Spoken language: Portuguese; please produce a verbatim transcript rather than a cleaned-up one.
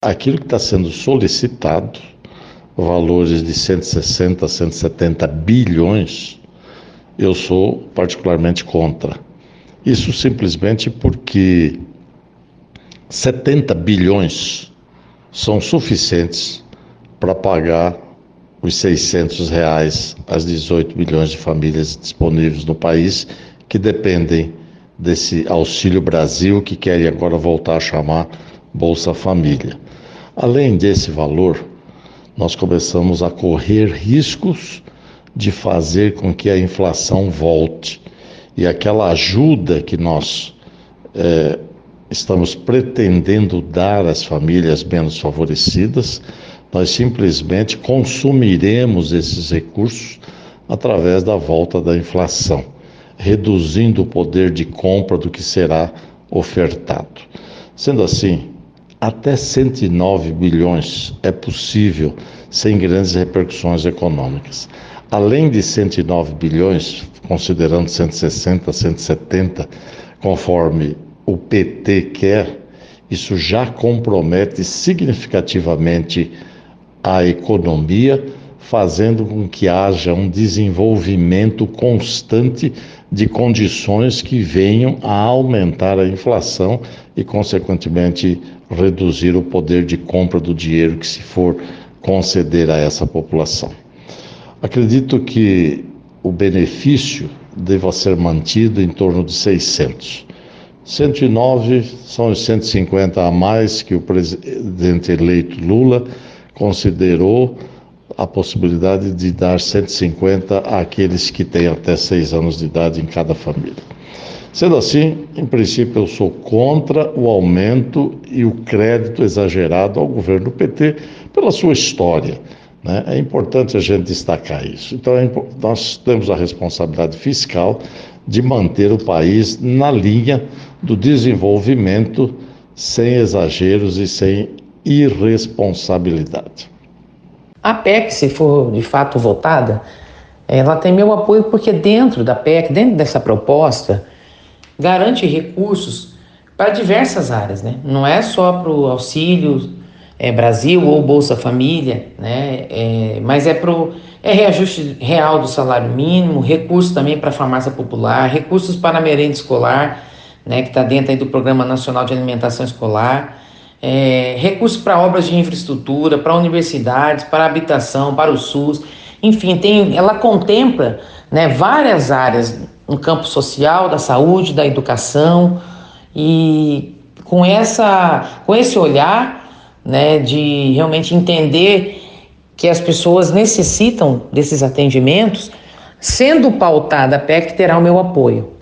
Aquilo que está sendo solicitado, valores de cento e sessenta, cento e setenta bilhões, eu sou particularmente contra. Isso simplesmente porque setenta bilhões são suficientes para pagar os seiscentos reais às dezoito milhões de famílias disponíveis no país que dependem desse Auxílio Brasil, que querem agora voltar a chamar Bolsa Família. Além desse valor, nós começamos a correr riscos de fazer com que a inflação volte. E aquela ajuda que nós eh, estamos pretendendo dar às famílias menos favorecidas, nós simplesmente consumiremos esses recursos através da volta da inflação, reduzindo o poder de compra do que será ofertado. Sendo assim, até cento e nove bilhões é possível sem grandes repercussões econômicas. Além de cento e nove bilhões, considerando cento e sessenta, cento e setenta, conforme o P T quer, isso já compromete significativamente a economia, fazendo com que haja um desenvolvimento constante de condições que venham a aumentar a inflação e, consequentemente, reduzir o poder de compra do dinheiro que se for conceder a essa população. Acredito que o benefício deva ser mantido em torno de seiscentos. cento e nove são os cento e cinquenta a mais que o presidente eleito Lula considerou a possibilidade de dar cento e cinquenta àqueles que têm até seis anos de idade em cada família. Sendo assim, em princípio, eu sou contra o aumento e o crédito exagerado ao governo do P T pela sua história, né? É importante a gente destacar isso. Então, é impo- nós temos a responsabilidade fiscal de manter o país na linha do desenvolvimento sem exageros e sem irresponsabilidade. A P E C, se for de fato votada, ela tem meu apoio porque dentro da P E C, dentro dessa proposta, garante recursos para diversas áreas, né? Não é só para o Auxílio é, Brasil ou Bolsa Família, né? É, mas é para o é reajuste real do salário mínimo, recursos também para a farmácia popular, recursos para a merenda escolar, né? Que está dentro aí do Programa Nacional de Alimentação Escolar, É, recursos para obras de infraestrutura, para universidades, para habitação, para o SUS, enfim, tem, ela contempla, né, várias áreas no campo social, da saúde, da educação, e com, essa, com esse olhar, né, de realmente entender que as pessoas necessitam desses atendimentos, sendo pautada a P E C terá o meu apoio.